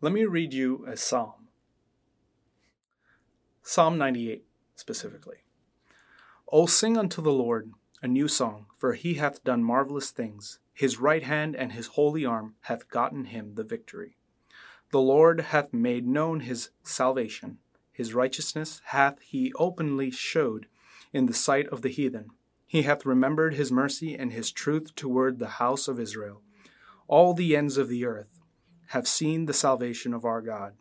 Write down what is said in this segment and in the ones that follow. Let me read you a psalm. Psalm 98, specifically. O sing unto the Lord a new song, for he hath done marvelous things. His right hand and his holy arm hath gotten him the victory. The Lord hath made known his salvation. His righteousness hath he openly showed in the sight of the heathen. He hath remembered his mercy and his truth toward the house of Israel. All the ends of the earth have seen the salvation of our God.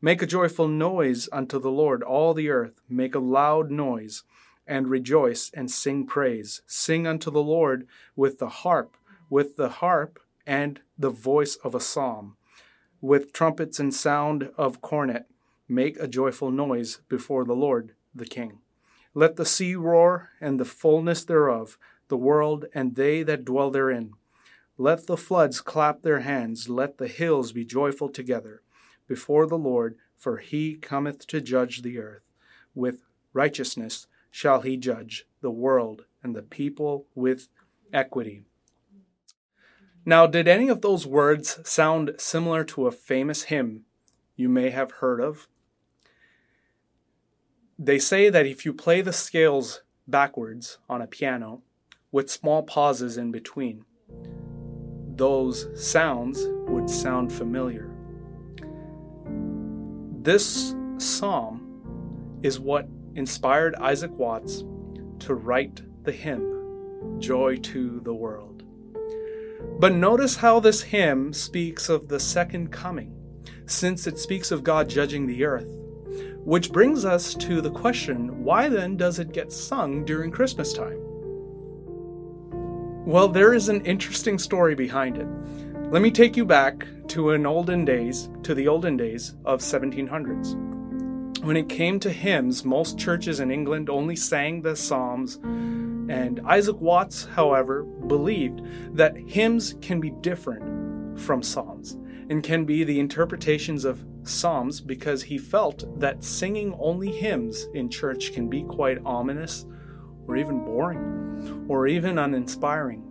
Make a joyful noise unto the Lord, all the earth. Make a loud noise, and rejoice, and sing praise. Sing unto the Lord with the harp, and the voice of a psalm. With trumpets and sound of cornet, make a joyful noise before the Lord, the King. Let the sea roar, and the fullness thereof, the world, and they that dwell therein. Let the floods clap their hands, let the hills be joyful together before the Lord, for he cometh to judge the earth. With righteousness shall he judge the world and the people with equity. Now, did any of those words sound similar to a famous hymn you may have heard of? They say that if you play the scales backwards on a piano, with small pauses in between, those sounds would sound familiar. This psalm is what inspired Isaac Watts to write the hymn, Joy to the World. But notice how this hymn speaks of the second coming, since it speaks of God judging the earth. Which brings us to the question, why then does it get sung during Christmas time? Well, there is an interesting story behind it. Let me take you back to the olden days of 1700s. When it came to hymns, most churches in England only sang the Psalms, and Isaac Watts, however, believed that hymns can be different from Psalms and can be the interpretations of Psalms because he felt that singing only hymns in church can be quite ominous or even boring or even uninspiring.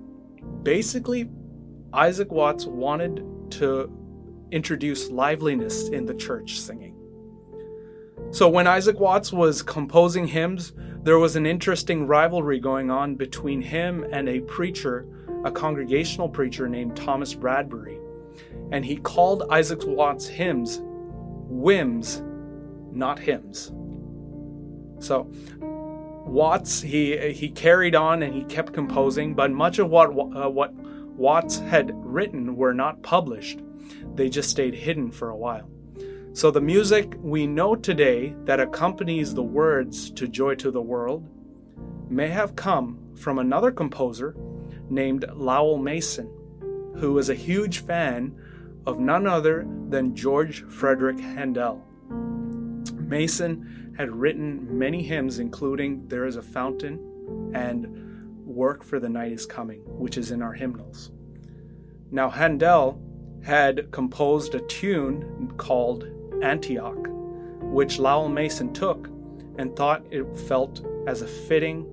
Basically, Isaac Watts wanted to introduce liveliness in the church singing. So when Isaac Watts was composing hymns, there was an interesting rivalry going on between him and a congregational preacher named Thomas Bradbury. And he called Isaac Watts' hymns whims, not hymns. So Watts, he carried on and he kept composing, but much of what Watts had written were not published. They just stayed hidden for a while. So the music we know today that accompanies the words to Joy to the World may have come from another composer named Lowell Mason, who was a huge fan of none other than George Frederick Handel. Mason had written many hymns, including There Is a Fountain and Work for the Night Is Coming, which is in our hymnals. Now, Handel had composed a tune called Antioch, which Lowell Mason took and thought it felt as a fitting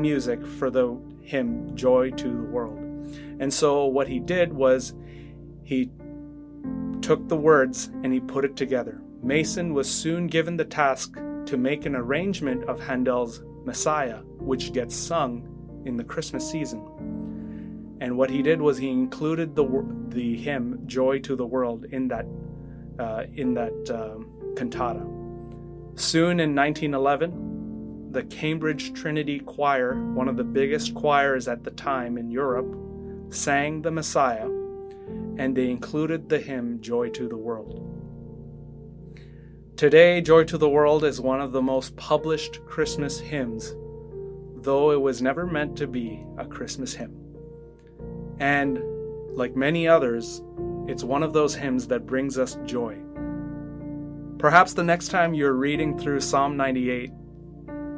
music for the hymn Joy to the World. And so what he did was he took the words and he put it together. Mason was soon given the task to make an arrangement of Handel's Messiah, which gets sung in the Christmas season. And what he did was he included the hymn "Joy to the World" in that cantata. Soon in 1911, the Cambridge Trinity Choir, one of the biggest choirs at the time in Europe, sang the Messiah, and they included the hymn "Joy to the World." Today, "Joy to the World" is one of the most published Christmas hymns, though it was never meant to be a Christmas hymn. And, like many others, it's one of those hymns that brings us joy. Perhaps the next time you're reading through Psalm 98,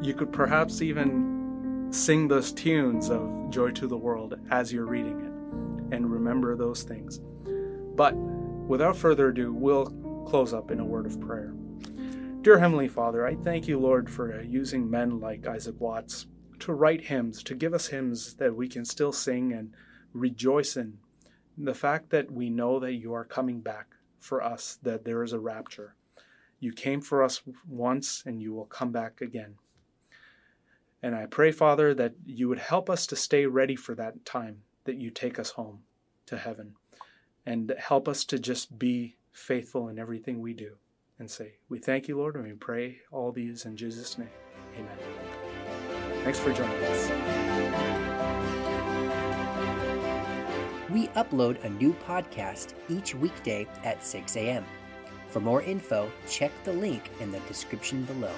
you could perhaps even sing those tunes of Joy to the World as you're reading it, and remember those things. But, without further ado, we'll close up in a word of prayer. Dear Heavenly Father, I thank you, Lord, for using men like Isaac Watts to write hymns, to give us hymns that we can still sing and rejoice in, the fact that we know that you are coming back for us, that there is a rapture. You came for us once, and you will come back again. And I pray, Father, that you would help us to stay ready for that time that you take us home to heaven, and help us to just be faithful in everything we do and say, we thank you, Lord, and we pray all these in Jesus' name. Amen. Thanks for joining us. We upload a new podcast each weekday at 6 a.m. For more info, check the link in the description below.